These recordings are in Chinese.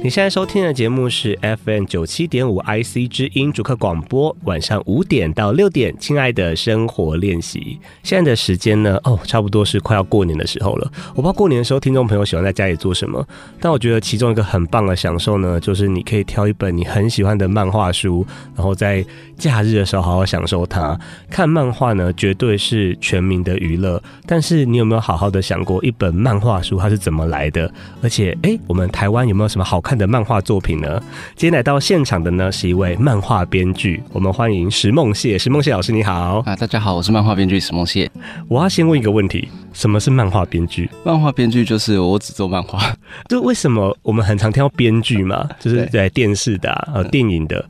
你现在收听的节目是 FM 97.5 IC 之音主客广播，晚上5点到6点，亲爱的生活练习。现在的时间呢，差不多是快要过年的时候了。我不知道过年的时候听众朋友喜欢在家里做什么，但我觉得其中一个很棒的享受呢，就是你可以挑一本你很喜欢的漫画书，然后在假日的时候好好享受它。看漫画呢，绝对是全民的娱乐，但是你有没有好好的想过一本漫画书它是怎么来的？而且，我们台湾有没有什么好看的漫画作品呢？今天来到现场的呢是一位漫画编剧，我们欢迎石梦谢。石梦谢老师你好。大家好，我是漫画编剧石梦谢。我要先问一个问题，什么是漫画编剧？漫画编剧就是我只做漫画。就为什么我们很常听到编剧嘛，就是在电视的电影的，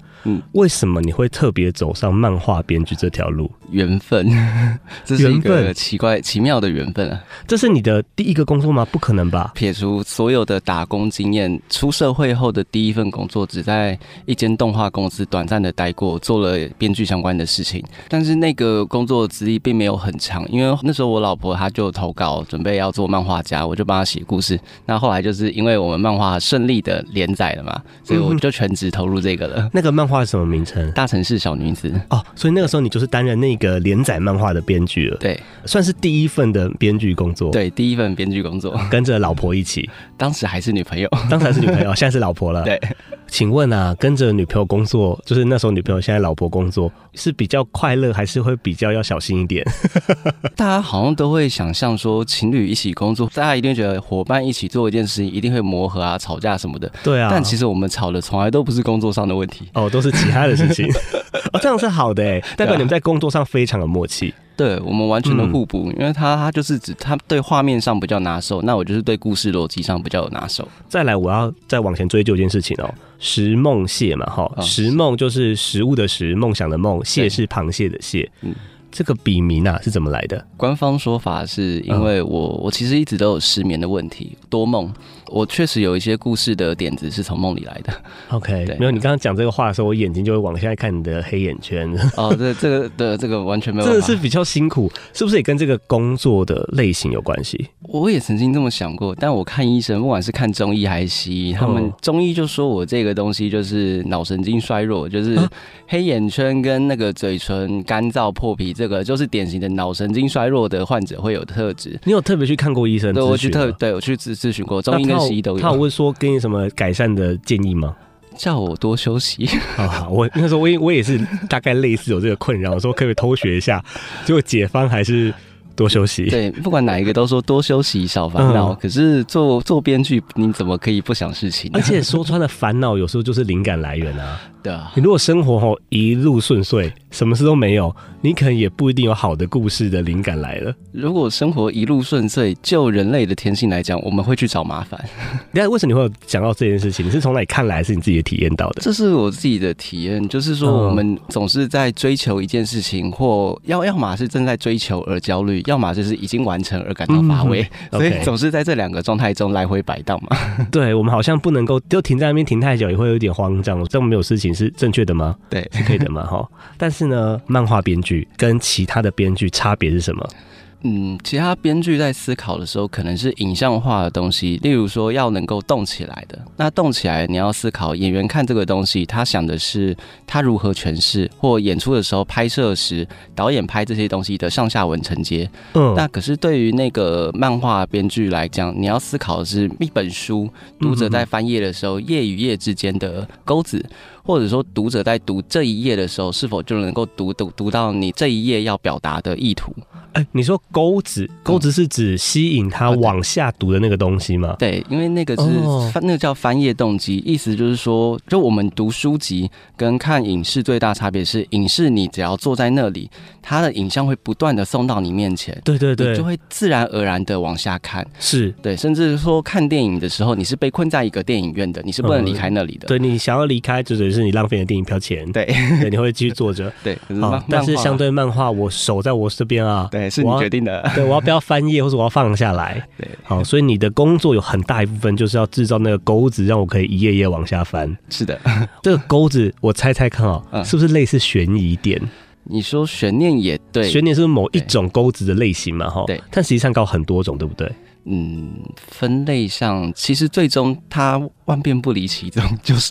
为什么你会特别走上漫画编剧这条路？缘分，这是一个奇妙的缘分啊！这是你的第一个工作吗？不可能吧！撇除所有的打工经验，出社会后的第一份工作只在一间动画公司短暂的待过，做了编剧相关的事情。但是那个工作资历并没有很长，因为那时候我老婆她就投稿准备要做漫画家，我就帮她写故事。那后来就是因为我们漫画顺利的连载了嘛，所以我就全职投入这个了。那个漫画是什么名称？《大城市小女子》哦，所以那个时候你就是担任那个连载漫画的编剧了。对，算是第一份的编剧工作。对，第一份编剧工作，跟着老婆一起。当时还是女朋友，现在是老婆了。对，请问啊，跟着女朋友工作，就是那时候女朋友，现在老婆工作，是比较快乐，还是会比较要小心一点？大家好像都会想象说，情侣一起工作，大家一定觉得伙伴一起做一件事情，一定会磨合啊、吵架什么的。对啊。但其实我们吵的从来都不是工作上的问题，都是其他的事情。这样是好的耶，代表你们在工作上非常有默契。对，我们完全的互补，因为他就是他对画面上比较拿手，那我就是对故事逻辑上比较有拿手。再来，我要再往前追究一件事情哦，食梦蟹嘛，食梦就是食物的食，梦想的梦，蟹是螃蟹的蟹。这个笔名啊是怎么来的？官方说法是因为我其实一直都有失眠的问题，多梦。我确实有一些故事的点子是从梦里来的。OK， 没有，你刚刚讲这个话的时候，我眼睛就会往下看你的黑眼圈。这个完全没有办法。真的是比较辛苦，是不是也跟这个工作的类型有关系？我也曾经这么想过，但我看医生，不管是看中医还是西医，他们中医就说我这个东西就是脑神经衰弱，就是黑眼圈跟那个嘴唇干燥破皮，这个就是典型的脑神经衰弱的患者会有特质。你有特别去看过医生？对，我去咨询过中医跟。他有问说给你什么改善的建议吗？叫我多休息。我那时候我也是大概类似有这个困扰，我说可不可以偷学一下？结果解方还是多休息。对，不管哪一个都说多休息少烦恼，可是做编剧你怎么可以不想事情呢？而且说穿了，烦恼有时候就是灵感来源啊。对啊，你如果生活一路顺遂，什么事都没有，你可能也不一定有好的故事的灵感来了。如果生活一路顺遂，就人类的天性来讲，我们会去找麻烦。但为什么你会有讲到这件事情？你是从哪里看来，还是你自己体验到的？这是我自己的体验，就是说我们总是在追求一件事情，或要么是正在追求而焦虑，要么就是已经完成而感到乏味，所以总是在这两个状态中来回摆荡嘛。对，我们好像不能够就停在那边停太久，也会有点慌张。这没有事情。是正确的吗？对，是可以的嘛。但是呢，漫画编剧跟其他的编剧差别是什么？其他编剧在思考的时候，可能是影像化的东西，例如说要能够动起来的。那动起来，你要思考演员看这个东西，他想的是他如何诠释，或演出的时候拍摄时，导演拍这些东西的上下文承接。那可是对于那个漫画编剧来讲，你要思考的是一本书，读者在翻页的时候，页与页之间的钩子。或者说读者在读这一页的时候，是否就能够读到你这一页要表达的意图？你说钩子是指吸引他往下读的那个东西吗？对，因为那个是那个叫翻页动机，意思就是说，就我们读书籍跟看影视最大差别是，影视你只要坐在那里，它的影像会不断的送到你面前，对，你就会自然而然的往下看，是对，甚至说看电影的时候，你是被困在一个电影院的，你是不能离开那里的，对，你想要离开就是。是你浪费的电影票钱，对，你会继续坐着，对。但是相对漫画，我手在我这边啊，对，是你决定的，对，我要不要翻页，或者我要放下来，对，好，所以你的工作有很大一部分就是要制造那个钩子，让我可以一页页往下翻。是的，这个钩子，我猜看是不是类似悬疑点？你说悬念也对，悬念是某一种钩子的类型嘛，对，但实际上搞很多种，对不对？分类上其实最终它万变不离其宗，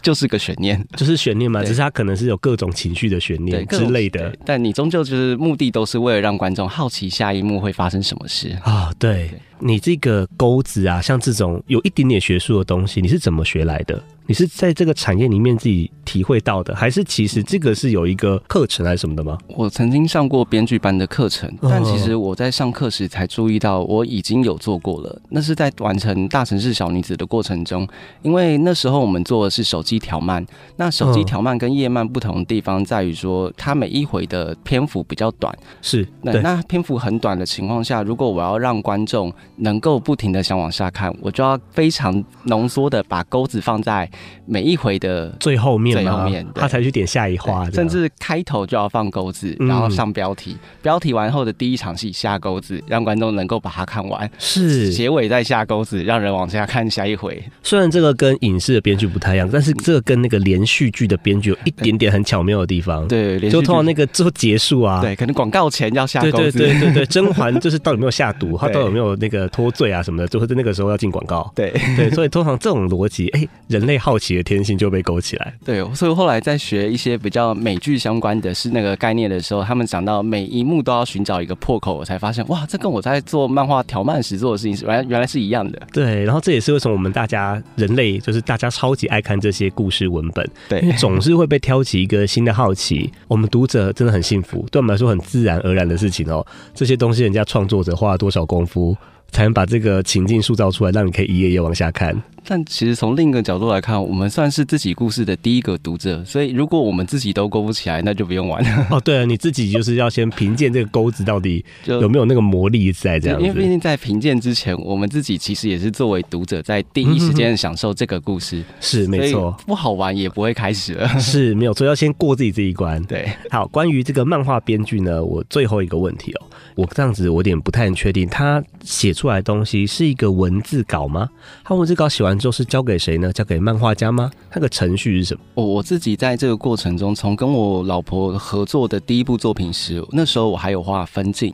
就是个悬念，就是悬念嘛，只是它可能是有各种情绪的悬念之类的，但你终究就是目的都是为了让观众好奇下一幕会发生什么事啊、哦。对，你这个钩子啊，像这种有一点点学术的东西，你是怎么学来的？你是在这个产业里面自己体会到的，还是其实这个是有一个课程还是什么的吗？我曾经上过编剧班的课程，但其实我在上课时才注意到我已经有做过了。那是在完成《大城市小女子》的过程中，因为那时候我们做的是手机条漫。那手机条漫跟页漫不同的地方在于说，它每一回的篇幅比较短。是，那篇幅很短的情况下，如果我要让观众能够不停的想往下看，我就要非常浓缩的把钩子放在每一回的最后面嘛，他才去点下一话，甚至开头就要放钩子，然后上标题，标题完后的第一场戏下钩子，让观众能够把它看完，是结尾再下钩子，让人往下看下一回。虽然这个跟影视的编剧不太一样，但是这个跟那个连续剧的编剧有一点点很巧妙的地方。对，就通常那个最后结束啊，对，可能广告前要下钩子，对对对对，甄嬛就是到底有没有下毒，他到底有没有那个脱罪啊什么的，就会在那个时候要进广告。对对，所以通常这种逻辑，哎，人类好奇的天性就被勾起来。对，所以后来在学一些比较美剧相关的是那个概念的时候，他们讲到每一幕都要寻找一个破口，我才发现哇，这跟我在做漫画条漫时做的事情原来是一样的。对，然后这也是为什么我们大家人类就是大家超级爱看这些故事文本，对，因为总是会被挑起一个新的好奇。我们读者真的很幸福，对我们来说很自然而然的事情哦。这些东西人家创作者花了多少功夫，才能把这个情境塑造出来，让你可以一页一页往下看。但其实从另一个角度来看，我们算是自己故事的第一个读者，所以如果我们自己都勾不起来，那就不用玩了。哦，对了，你自己就是要先评鉴这个钩子到底有没有那个魔力在这样子。因为毕竟在评鉴之前，我们自己其实也是作为读者在第一时间享受这个故事，是没错，不好玩也不会开始了，是没有错，要先过自己这一关。对，好，关于这个漫画编剧呢，我最后一个问题哦，我这样子我有点不太确定，他写出来的东西是一个文字稿吗？他文字稿写完之后是交给谁呢？交给漫画家吗？那个程序是什么？我自己在这个过程中，从跟我老婆合作的第一部作品时，那时候我还有画分镜，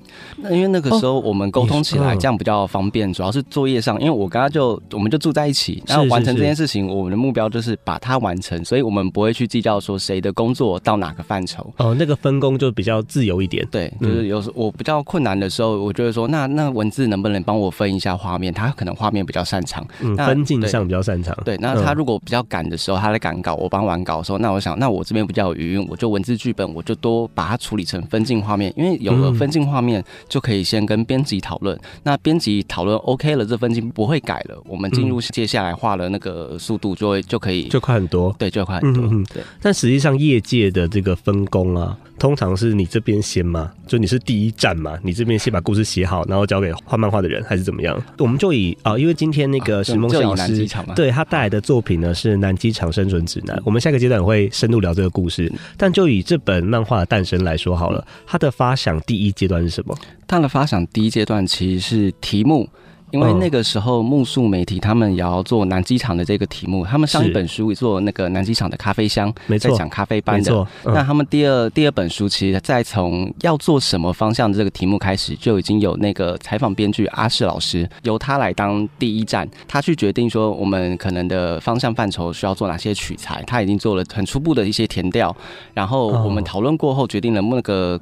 因为那个时候我们沟通起来这样比较方便，主要是作业上，因为我跟他我们就住在一起，然后完成这件事情，我们的目标就是把它完成，所以我们不会去计较说谁的工作到哪个范畴。哦，那个分工就比较自由一点。对，就是有时我比较困难的时候，我就会说，那文字能不能帮我分一下画面？他可能画面比较擅长，分镜。比较擅长。对，那他如果比较赶的时候，他在赶稿，我帮完稿的时候，那我想，那我这边比较有余韵，我就文字剧本，我就多把它处理成分镜画面，因为有了分镜画面，就可以先跟编辑讨论。那编辑讨论 OK 了，这分镜不会改了，我们进入接下来画的那个速度就可以就快很多。对，就快很多。对。但实际上业界的这个分工啊，通常是你这边先嘛，就你是第一站嘛，你这边先把故事写好，然后交给画漫画的人，还是怎么样？我们就以因为今天那个石梦夏老师。对，他带来的作品呢是《南机场生存指南》，我们下个阶段会深入聊这个故事。但就以这本漫画的诞生来说好了，它的发想第一阶段是什么？它的发想第一阶段其实是题目。因为那个时候木树媒体他们也要做南机场的这个题目，他们上一本书做那个南机场的咖啡箱，在讲咖啡班的。那他们第二本书其实在从要做什么方向的这个题目开始，就已经有那个采访编剧阿世老师，由他来当第一站，他去决定说我们可能的方向范畴需要做哪些取材，他已经做了很初步的一些填调，然后我们讨论过后决定了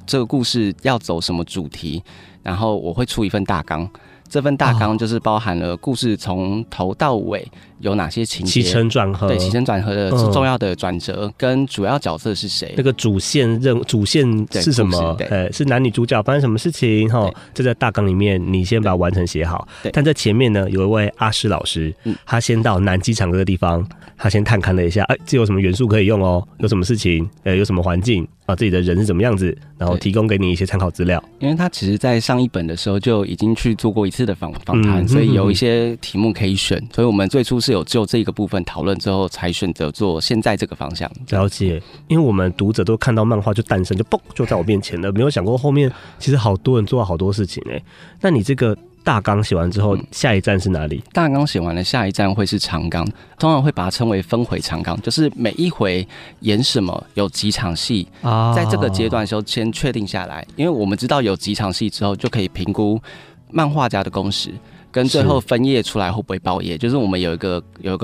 这个故事要走什么主题，然后我会出一份大纲。这份大纲就是包含了故事从头到尾有哪些情节，起承转合，对，起承转合的重要的转折，跟主要角色是谁，那个主线任务主线是什么，是男女主角发生什么事情，这在大纲里面你先把它完成写好。但在前面呢，有一位阿师老师，他先到南机场这个地方，他先探勘了一下，这有什么元素可以用哦，有什么事情，有什么环境啊，自己的人是怎么样子，然后提供给你一些参考资料。因为他其实在上一本的时候就已经去做过一次的访谈，所以有一些题目可以选，所以我们最初是有就这个部分讨论之后才选择做现在这个方向。了解，因为我们读者都看到漫画就诞生，就嘣就在我面前了，没有想过后面其实好多人做了好多事情欸。那你这个大纲写完之后，下一站是哪里？大纲写完了，下一站会是长纲，通常会把它称为分回长纲，就是每一回演什么，有几场戏，在这个阶段的时候先确定下来，因为我们知道有几场戏之后，就可以评估漫画家的工时。跟最后分页出来会不会爆页，就是我们有一个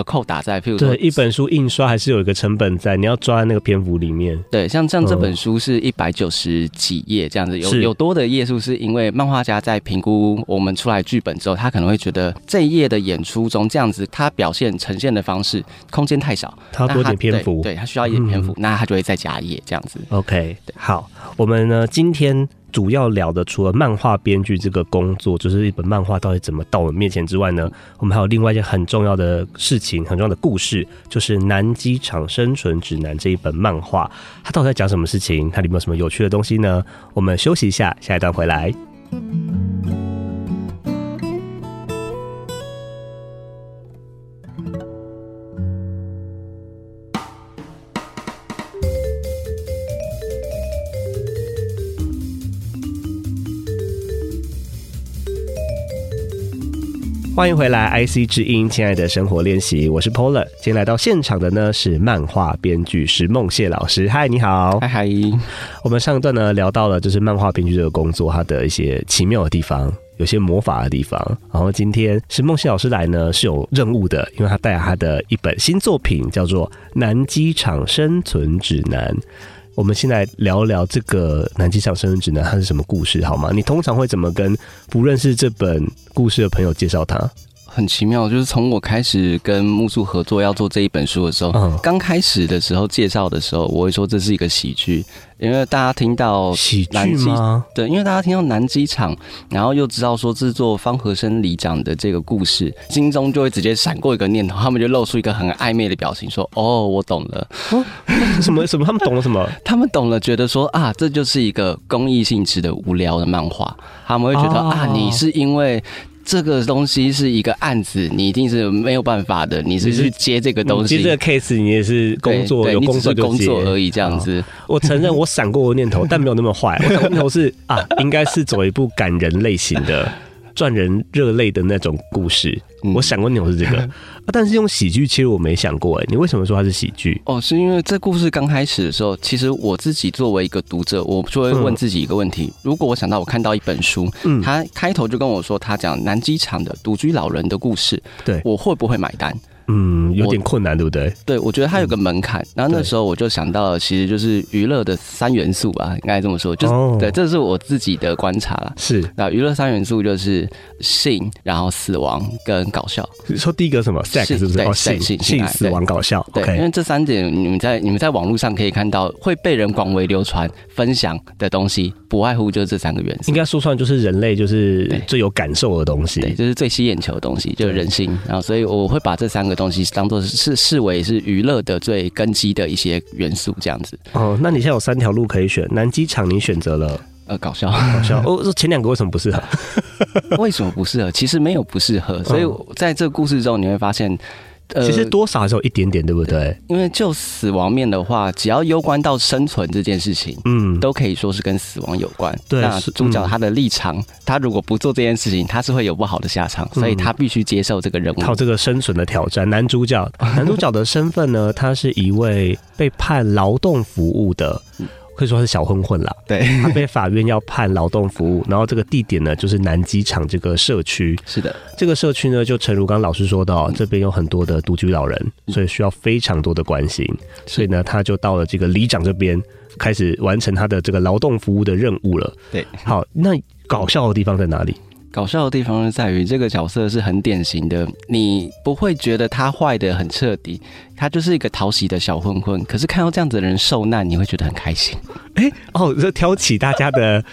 扣打在，譬如说对一本书印刷还是有一个成本在，你要抓在那个篇幅里面。对，像这本书是190几页这样子，有多的页数是因为漫画家在评估我们出来剧本之后，他可能会觉得这一页的演出中这样子他表现呈现的方式空间太少，他要多点篇幅，对他需要一点篇幅，那他就会再加页这样子。 OK， 好，我们呢今天主要聊的除了漫画编剧这个工作，就是一本漫画到底怎么到我们面前之外呢，我们还有另外一件很重要的事情，很重要的故事，就是《南机场生存指南》这一本漫画，它到底在讲什么事情？它里面有什么有趣的东西呢？我们休息一下，下一段回来。欢迎回来 IC 之音，亲爱的生活练习，我是 Polar。 今天来到现场的呢是漫画编剧石梦谢老师。嗨，你好。嗨嗨。我们上一段呢聊到了就是漫画编剧这个工作它的一些奇妙的地方，有些魔法的地方，然后今天石梦谢老师来呢是有任务的，因为他带来他的一本新作品叫做《南机场生存指南》。我们先来聊聊这个《南机场生存指南》它是什么故事好吗？你通常会怎么跟不认识这本故事的朋友介绍它？很奇妙，就是从我开始跟木树合作要做这一本书的时候，刚开始的时候介绍的时候，我会说这是一个喜剧，因为大家听到喜剧吗？对，因为大家听到南机场，然后又知道说制作方和生里长的这个故事，心中就会直接闪过一个念头，他们就露出一个很暧昧的表情，说：“哦，我懂了。哦”什么？他们懂了什么？他们懂了，觉得说啊，这就是一个公益性质的无聊的漫画，他们会觉得、哦、啊，你是因为。这个东西是一个案子，你一定是没有办法的，你是去接这个东西，接这个 case， 你也是工作，有工作就接，你只是工作而已这样子。我承认我闪过我念头，但没有那么坏。我的念头是啊，应该是走一部感人类型的、赚人热泪的那种故事。我想过你是这个、但是用喜剧其实我没想过。你为什么说它是喜剧？哦，是因为这故事刚开始的时候，其实我自己作为一个读者，我就会问自己一个问题：如果我想到我看到一本书，它开头就跟我说他讲南机场的独居老人的故事，对，我会不会买单？有点困难，对不对？对，我觉得它有个门槛。然后那时候我就想到了，其实就是娱乐的三元素吧，应该这么说。就是、对，这是我自己的观察啦。是，那娱乐三元素就是性，然后死亡跟搞笑。你说第一个什么 ？sex 是不是？对，性、死亡、搞笑。对， okay、因为这三点你们在网络上可以看到，会被人广为流传分享的东西，不外乎就是这三个元素。应该说出来就是人类就是最有感受的东西，对，就是最吸眼球的东西，就是人性。然后所以我会把这三个东西当作是视为是娱乐的最根基的一些元素，这样子。哦，那你现在有三条路可以选，南机场你选择了搞笑，搞笑。哦，前两个为什么不适合？为什么不适合？其实没有不适合，所以在这个故事中你会发现。其实多少还是有一点点，对不对？因为就死亡面的话，只要攸关到生存这件事情，都可以说是跟死亡有关。对，那主角他的立场，他如果不做这件事情，他是会有不好的下场，所以他必须接受这个任务，靠这个生存的挑战。男主角的身份呢，他是一位被判劳动服务的。可以说他是小混混啦，对，他被法院要判劳动服务，然后这个地点呢就是南机场这个社区。是的，这个社区呢，就诚如刚老师说的、这边有很多的独居老人，所以需要非常多的关心，所以呢，他就到了这个里长这边，开始完成他的这个劳动服务的任务了。对，好，那搞笑的地方在哪里？搞笑的地方是在于这个角色是很典型的，你不会觉得他坏得很彻底，他就是一个讨喜的小混混，可是看到这样子的人受难，你会觉得很开心。就挑起大家的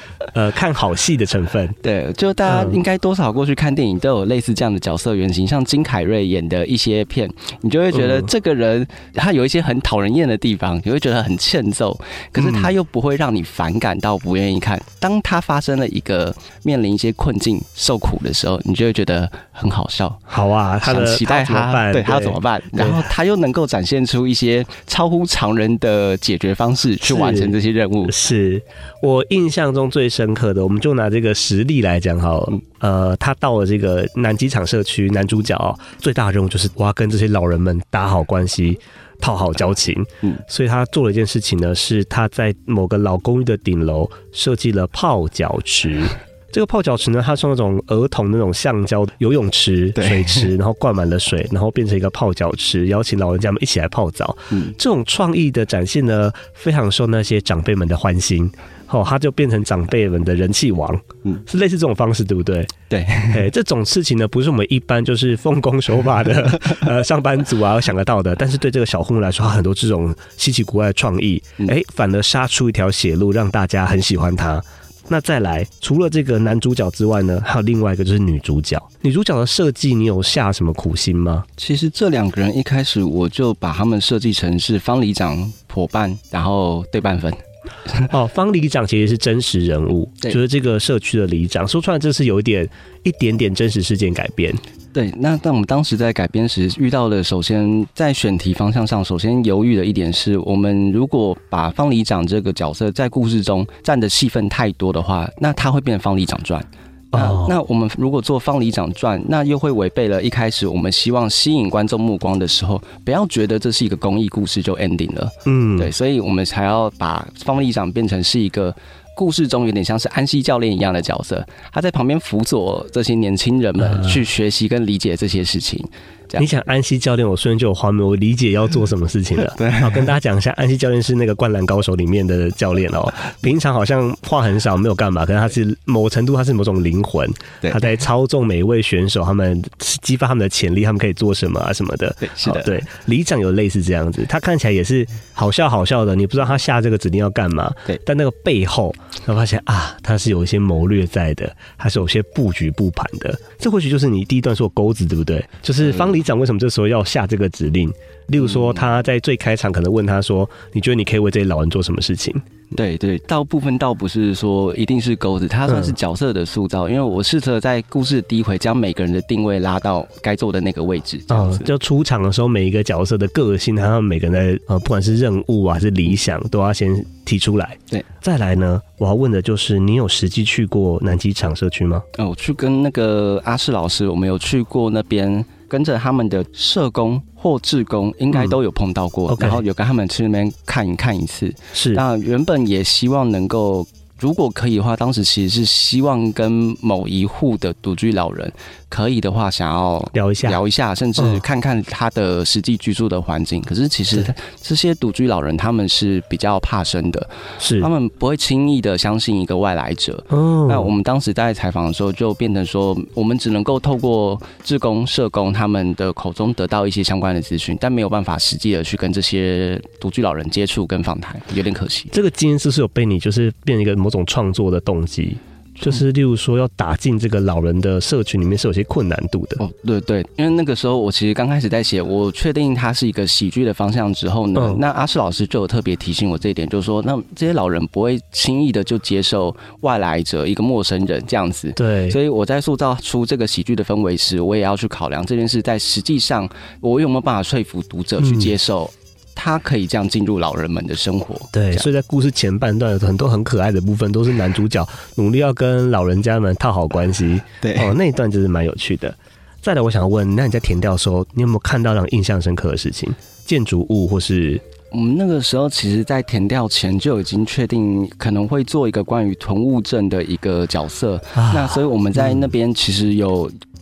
看好戏的成分。对，就大家应该多少过去看电影都有类似这样的角色原型，像金凯瑞演的一些片，你就会觉得这个人他有一些很讨人厌的地方，你会觉得很欠揍，可是他又不会让你反感到不愿意看。当他发生了一个面临一些困境受苦的时候，你就会觉得很好笑。好啊，他的想期待他对他要怎么办，然后他又能够展现出一些超乎常人的解决方式去完成这些任务。是我印象中最深刻的，我们就拿这个实例来讲好了。他到了这个南机场社区，男主角、最大的任务就是我要跟这些老人们打好关系，套好交情。所以他做了一件事情呢，是他在某个老公寓的顶楼设计了泡脚池。这个泡脚池呢，它是那种儿童那种橡胶游泳池、水池，然后灌满了水，然后变成一个泡脚池，邀请老人家们一起来泡澡。这种创意的展现呢，非常受那些长辈们的欢心。他就变成长辈们的人气王，是类似这种方式，对不对？对，这种事情呢，不是我们一般就是奉公守法的上班族啊想得到的，但是对这个小混混来说，他很多这种稀奇古怪的创意，反而杀出一条血路，让大家很喜欢他。那再来，除了这个男主角之外呢，还有另外一个就是女主角。女主角的设计，你有下什么苦心吗？其实这两个人一开始我就把他们设计成是方里长、伙伴，然后对半分。哦，方里长其实是真实人物，就是这个社区的里长。说出来这是有一点点真实事件改编。对，那但我们当时在改编时遇到的，首先在选题方向上，首先犹豫的一点是，我们如果把方里长这个角色在故事中占的戏份太多的话，那他会变成方里长传。那我们如果做方里长传，那又会违背了一开始我们希望吸引观众目光的时候，不要觉得这是一个公益故事就 ending 了。对，所以我们才要把方里长变成是一个故事中有点像是安西教练一样的角色，他在旁边辅佐这些年轻人们去学习跟理解这些事情。你想安西教练，我瞬间就有画面，我理解要做什么事情了。对，好，跟大家讲一下，安西教练是那个《灌篮高手》里面的教练哦。平常好像话很少，没有干嘛，可是他是某程度他是某种灵魂，他在操纵每一位选手，他们激发他们的潜力，他们可以做什么啊什么的。对，是的，对。里长有类似这样子，他看起来也是好笑好笑的，你不知道他下这个指令要干嘛。对，但那个背后，我发现啊，他是有一些谋略在的，他是有些布局布盘的。这或许就是你第一段说钩子，对不对？就是方里长为什么这时候要下这个指令？例如说，他在最开场可能问他说：“你觉得你可以为这些老人做什么事情？”对对，到部分倒不是说一定是钩子，它算是角色的塑造。因为我试着在故事第一回将每个人的定位拉到该做的那个位置，就出场的时候每一个角色的个性，还有每个人的不管是任务啊，是理想，都要先提出来。对，再来呢，我要问的就是，你有实际去过南机场社区吗？我去跟那个阿世老师，我们有去过那边，跟着他们的社工或志工应该都有碰到过，然后有跟他们去那边看一次。是，那原本也希望能够，如果可以的话，当时其实是希望跟某一户的独居老人，可以的话想要聊一下，甚至看看他的实际居住的环境。可是其实这些独居老人他们是比较怕生的，是他们不会轻易的相信一个外来者。那我们当时在采访的时候，就变成说，我们只能够透过志工、社工他们的口中得到一些相关的资讯，但没有办法实际的去跟这些独居老人接触跟访谈，有点可惜。这个经验是不是有被你就是变成一个某种创作的动机，就是例如说要打进这个老人的社群里面是有些困难度的？对对，因为那个时候我其实刚开始在写，我确定它是一个喜剧的方向之后呢，那阿世老师就有特别提醒我这一点，就是说，那这些老人不会轻易的就接受外来者、一个陌生人这样子。对，所以我在塑造出这个喜剧的氛围时，我也要去考量这件事，在实际上我有没有办法说服读者去接受。他可以这样进入老人们的生活。对，所以在故事前半段有很多很可爱的部分，都是男主角努力要跟老人家们套好关系。对，那一段就是蛮有趣的。再来，我想问，那你在田调的时候，你有没有看到让印象深刻的事情？建筑物或是？我们那个时候其实在田调前就已经确定可能会做一个关于囤物症的一个角色，那所以我们在那边其实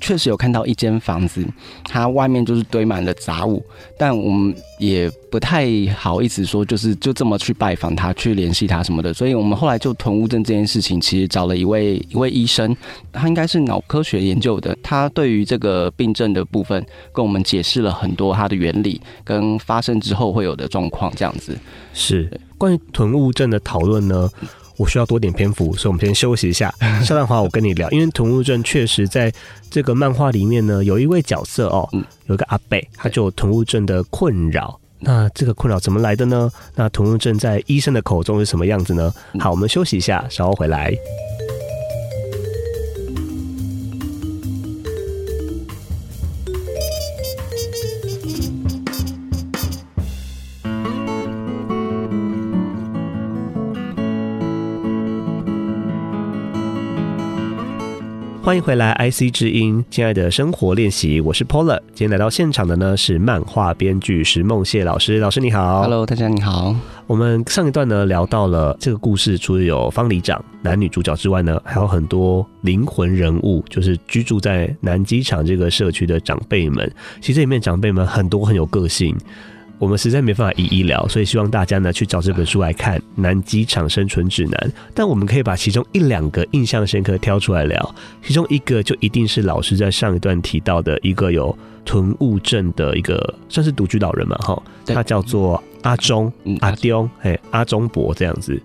确实有看到一间房子，它外面就是堆满了杂物，但我们也不太好意思说就这么去拜访他，去联系他什么的，所以我们后来就囤物症这件事情，其实找了一位医生，他应该是脑科学研究的，他对于这个病症的部分跟我们解释了很多它的原理跟发生之后会有的状况，这样子。是，关于囤物症的讨论呢，我需要多点篇幅，所以我们先休息一下。下段话我跟你聊，因为囤物症确实在这个漫画里面呢，有一位角色有一个阿伯，他就有囤物症的困扰。那这个困扰怎么来的呢？那囤物症在医生的口中是什么样子呢？好，我们休息一下，稍后回来。欢迎回来 IC 之音，亲爱的生活练习，我是 Paula。今天来到现场的呢是漫画编剧石梦谢老师，老师你好。Hello， 大家你好。我们上一段呢聊到了这个故事，除了有方里长男女主角之外呢，还有很多灵魂人物，就是居住在南机场这个社区的长辈们。其实这里面长辈们很多很有个性。我们实在没办法一一聊，所以希望大家呢去找这本书来看《南机场生存指南》，但我们可以把其中一两个印象深刻挑出来聊。其中一个就一定是老师在上一段提到的一个有囤物症的一个算是独居老人嘛，他叫做阿忠、阿丢、阿忠伯这样子。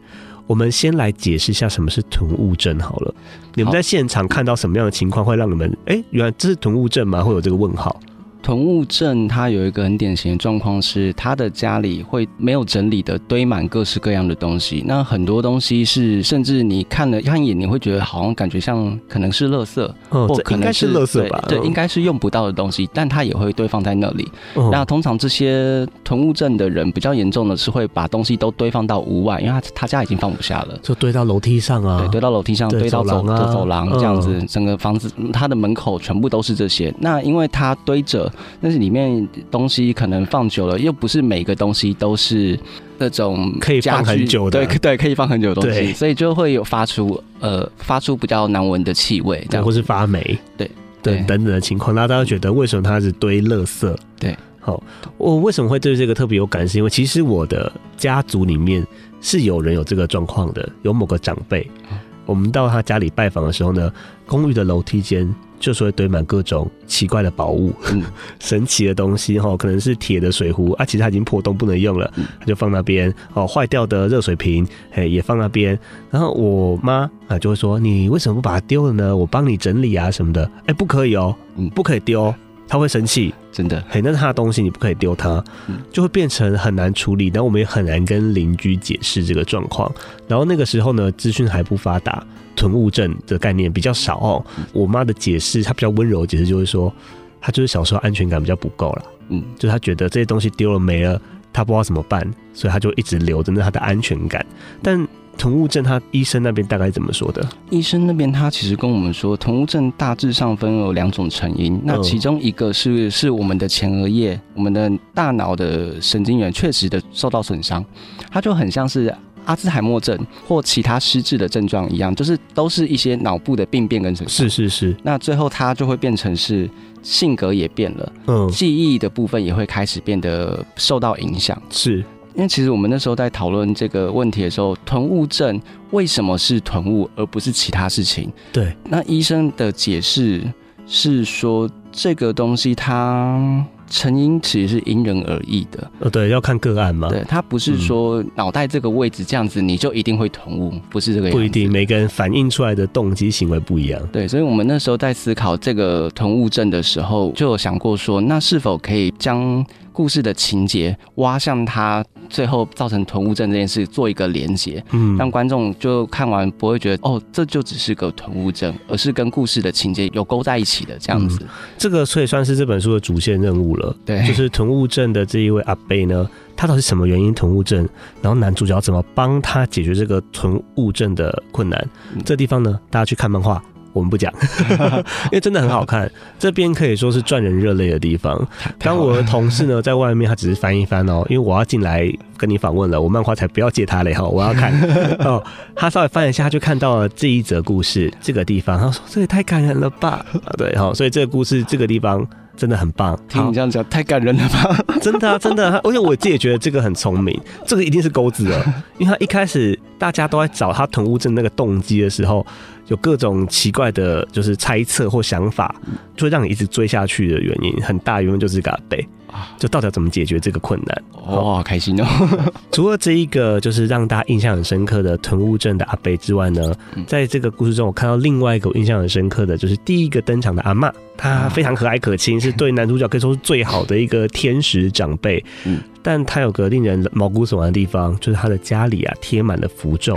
我们先来解释一下什么是囤物症好了。你们在现场看到什么样的情况会让你们原来这是囤物症吗？会有这个问号。囤物症它有一个很典型的状况是，他的家里会没有整理的堆满各式各样的东西，那很多东西是甚至你看一眼你会觉得好像感觉像可能是垃圾，或可能是垃圾吧，对，应该是用不到的东西，但它也会堆放在那里。那通常这些囤物症的人比较严重的是会把东西都堆放到屋外，因为 他家已经放不下了，就堆到楼梯上啊，对，堆到楼梯上，堆到走廊这样子，整个房子他的门口全部都是这些。那因为他堆着，但是里面东西可能放久了，又不是每个东西都是那种可以放很久的，对，可以放很久的东西，所以就会有发出比较难闻的气味，对，或是发霉，对等等的情况，大家觉得为什么它是堆垃圾？对，好，我为什么会对这个特别有感？是因为其实我的家族里面是有人有这个状况的，有某个长辈，我们到他家里拜访的时候呢，公寓的楼梯间就是会堆满各种奇怪的宝物、神奇的东西，可能是铁的水壶啊，其实它已经破洞不能用了，它就放那边，坏掉的热水瓶也放那边。然后我妈就会说：“你为什么不把它丢了呢？我帮你整理啊什么的。”不可以哦，不可以丢，她会生气，真的。那是她的东西，你不可以丢它，就会变成很难处理。然后我们也很难跟邻居解释这个状况。然后那个时候呢，资讯还不发达。囤物症的概念比较少我妈的解释，她比较温柔的解释就是说，她就是小时候安全感比较不够了，就是她觉得这些东西丢了没了，她不知道怎么办，所以她就一直留着那她的安全感。但囤物症，他医生那边大概怎么说的？医生那边他其实跟我们说，囤物症大致上分有两种成因，那其中一个是我们的前额叶，我们的大脑的神经元确实的受到损伤，它就很像是阿兹海默症或其他失智的症状一样，就是都是一些脑部的病变跟损伤。是。那最后它就会变成是性格也变了，记忆的部分也会开始变得受到影响。是。因为其实我们那时候在讨论这个问题的时候，囤物症为什么是囤物而不是其他事情？对。那医生的解释是说，这个东西它成因其实是因人而异的，对，要看个案嘛。对，它不是说脑袋这个位置这样子你就一定会囤物，不是这个样子。不一定，每个人反映出来的动机行为不一样。对，所以我们那时候在思考这个囤物症的时候，就有想过说，那是否可以将故事的情节挖向它最后造成囤物症这件事做一个连结，让观众就看完不会觉得这就只是个囤物症，而是跟故事的情节有勾在一起的这样子。这个所以算是这本书的主线任务了，对，就是囤物症的这一位阿伯呢，他到底是什么原因囤物症，然后男主角怎么帮他解决这个囤物症的困难。这地方呢，大家去看漫画。我们不讲因为真的很好看，这边可以说是赚人热泪的地方。当我的同事呢在外面，他只是翻一翻因为我要进来跟你访问了，我漫画才不要借他嘞我要看他稍微翻一下，他就看到了这一则故事，这个地方他说这也太感人了吧对所以这个故事这个地方真的很棒，听你这样讲太感人了吧真的啊，真的啊，而且我自己也觉得这个很聪明，这个一定是钩子了，因为他一开始大家都在找他囤物症那个动机的时候，有各种奇怪的就是猜测或想法，就会让你一直追下去的原因很大原因就是给他背就到底要怎么解决这个困难。好开心除了这一个就是让大家印象很深刻的囤物症的阿伯之外呢，在这个故事中我看到另外一个我印象很深刻的，就是第一个登场的阿嬷，她非常和蔼可亲，是对男主角可以说是最好的一个天使长辈。但它有个令人毛骨悚然的地方，就是它的家里啊贴满了符咒。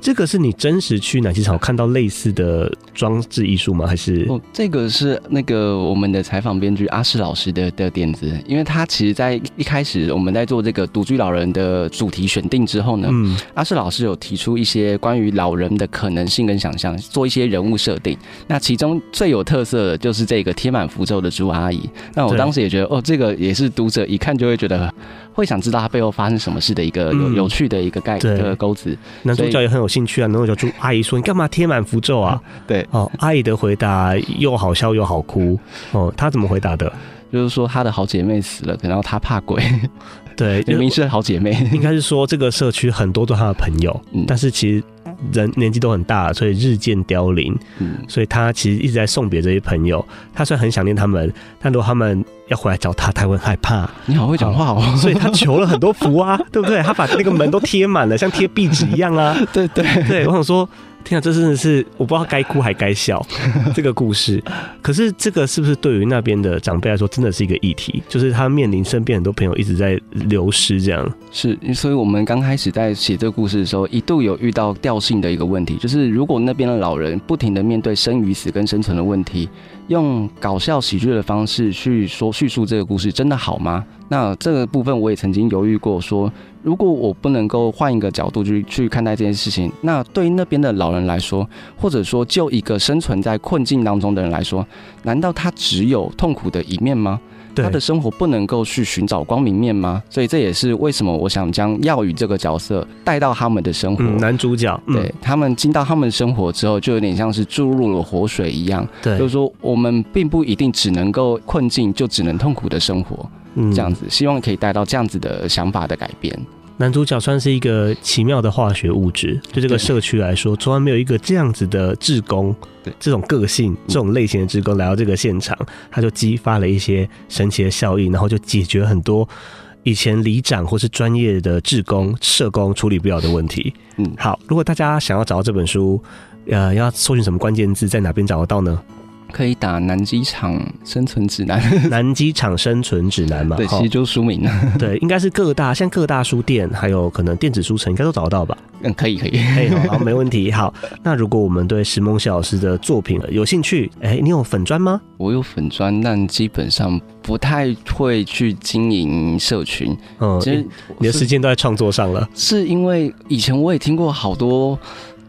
这个是你真实去奶昔场看到类似的装置艺术吗？还是、这个是那个我们的采访编剧阿世老师 的点子，因为他其实在一开始我们在做这个独居老人的主题选定之后呢，阿世老师有提出一些关于老人的可能性跟想象，做一些人物设定。那其中最有特色的就是这个贴满符咒的猪阿姨。那我当时也觉得这个也是读者一看就会觉得会想知道他背后发生什么事的一个 有趣的一个概念钩子。男主角也很有兴趣啊，男主角就阿姨说你干嘛贴满符咒啊？对哦，阿姨的回答又好笑又好哭哦。他怎么回答的？就是说他的好姐妹死了，然后他怕鬼。对，明明是好姐妹，应该是说这个社区很多都他的朋友，但是其实人年纪都很大了，所以日渐凋零，所以他其实一直在送别这些朋友。他虽然很想念他们，但如果他们要回来找他，他会害怕。你好会讲话哦，所以他求了很多符啊，对不对？他把那个门都贴满了，像贴壁纸一样啊。对对对，我想说，天啊，这真的是我不知道该哭还该笑这个故事。可是这个是不是对于那边的长辈来说，真的是一个议题？就是他面临身边很多朋友一直在流失，这样是。所以我们刚开始在写这个故事的时候，一度有遇到调性的一个问题，就是如果那边的老人不停的面对生与死跟生存的问题，用搞笑喜剧的方式去说叙述这个故事，真的好吗？那这个部分我也曾经犹豫过说，如果我不能够换一个角度去看待这件事情，那对于那边的老人来说，或者说就一个生存在困境当中的人来说，难道他只有痛苦的一面吗？他的生活不能够去寻找光明面吗？所以这也是为什么我想将曜宇这个角色带到他们的生活。男主角对他们进到他们生活之后，就有点像是注入了活水一样。对，就是说我们并不一定只能够困境，就只能痛苦的生活，这样子，希望可以带到这样子的想法的改变。男主角算是一个奇妙的化学物质，对这个社区来说，从来没有一个这样子的志工，这种个性、这种类型的志工来到这个现场，他就激发了一些神奇的效应，然后就解决很多以前里长或是专业的志工、社工处理不了的问题。好，如果大家想要找到这本书，要搜寻什么关键字，在哪边找得到呢？可以打南机场生存指南。南机场生存指南嘛，对，其实就是书名。对，应该是各大书店，还有可能电子书城应该都找得到吧。可以，好，没问题。好，那如果我们对石梦燮老师的作品有兴趣，你有粉专吗？我有粉专，但基本上不太会去经营社群。其实你的时间都在创作上了。是因为以前我也听过好多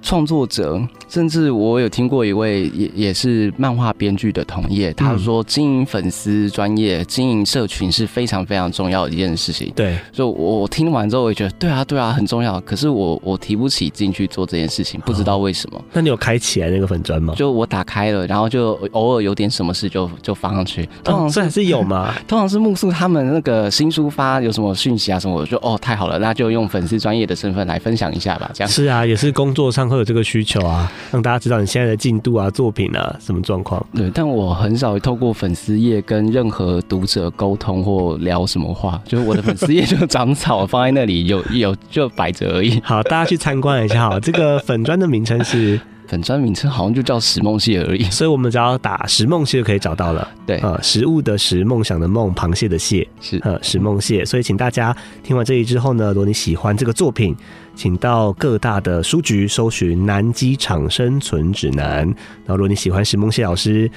创作者，甚至我有听过一位 也是漫画编剧的同业，他说经营粉丝专业、经营社群是非常非常重要的一件事情。对，所以我听完之后我也觉得对啊很重要，可是我提不起劲去做这件事情，不知道为什么。那你有开起来那个粉专吗？就我打开了，然后就偶尔有点什么事就放上去。这还是有吗？通常是目宿他们那个新书发有什么讯息啊什么，我就太好了，那就用粉丝专业的身份来分享一下吧，这样。是啊，也是工作上会有这个需求啊，让大家知道你现在的进度啊、作品啊什么状况。对，但我很少透过粉丝页跟任何读者沟通或聊什么话，就是我的粉丝页就长草放在那里，有就摆着而已。好，大家去参观一下。好，这个粉专的名称是。粉专名称好像就叫石梦燮而已，所以我们只要打石梦燮就可以找到了。对，食物的食，梦想的梦，螃蟹的蟹，是石梦燮。所以请大家听完这一之后呢，如果你喜欢这个作品，请到各大的书局搜寻《南机场生存指南》。然后，如果你喜欢石梦燮老师，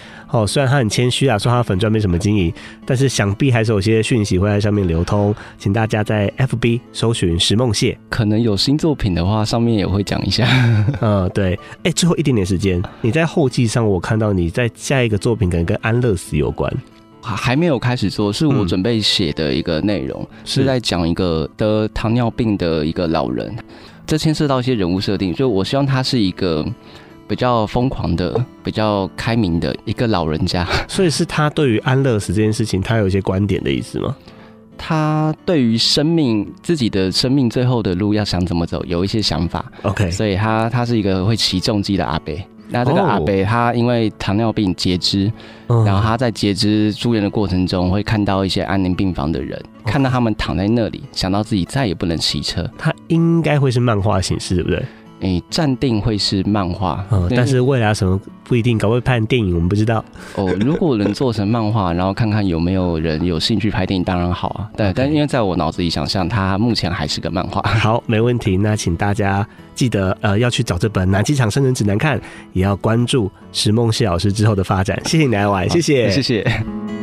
虽然他很谦虚啊，说他粉专没什么经营，但是想必还是有些讯息会在上面流通。请大家在 FB 搜寻石梦燮，可能有新作品的话，上面也会讲一下。对，最后一点点时间，你在后记上我看到你在下一个作品可能跟安乐死有关。还没有开始做，是我准备写的一个内容，是在讲一个得糖尿病的一个老人，这牵涉到一些人物设定，所以我希望他是一个比较疯狂的、比较开明的一个老人家。所以是他对于安乐死这件事情，他有一些观点的意思吗？他对于生命，自己的生命最后的路要想怎么走，有一些想法。OK， 所以他是一个会骑重机的阿伯。那这个阿伯他因为糖尿病截肢，然后他在截肢住院的过程中，会看到一些安宁病房的人，看到他们躺在那里，想到自己再也不能骑车。他应该会是漫画形式，对不对？暂定会是漫画，但是未来什么不一定，搞不好拍电影我们不知道。如果能做成漫画，然后看看有没有人有兴趣拍电影，当然好啊。对， okay. 但因为在我脑子里想象，它目前还是个漫画。好，没问题。那请大家记得要去找这本《南机场生存指南》看，也要关注石梦戏老师之后的发展。谢谢你来玩，谢谢，谢谢。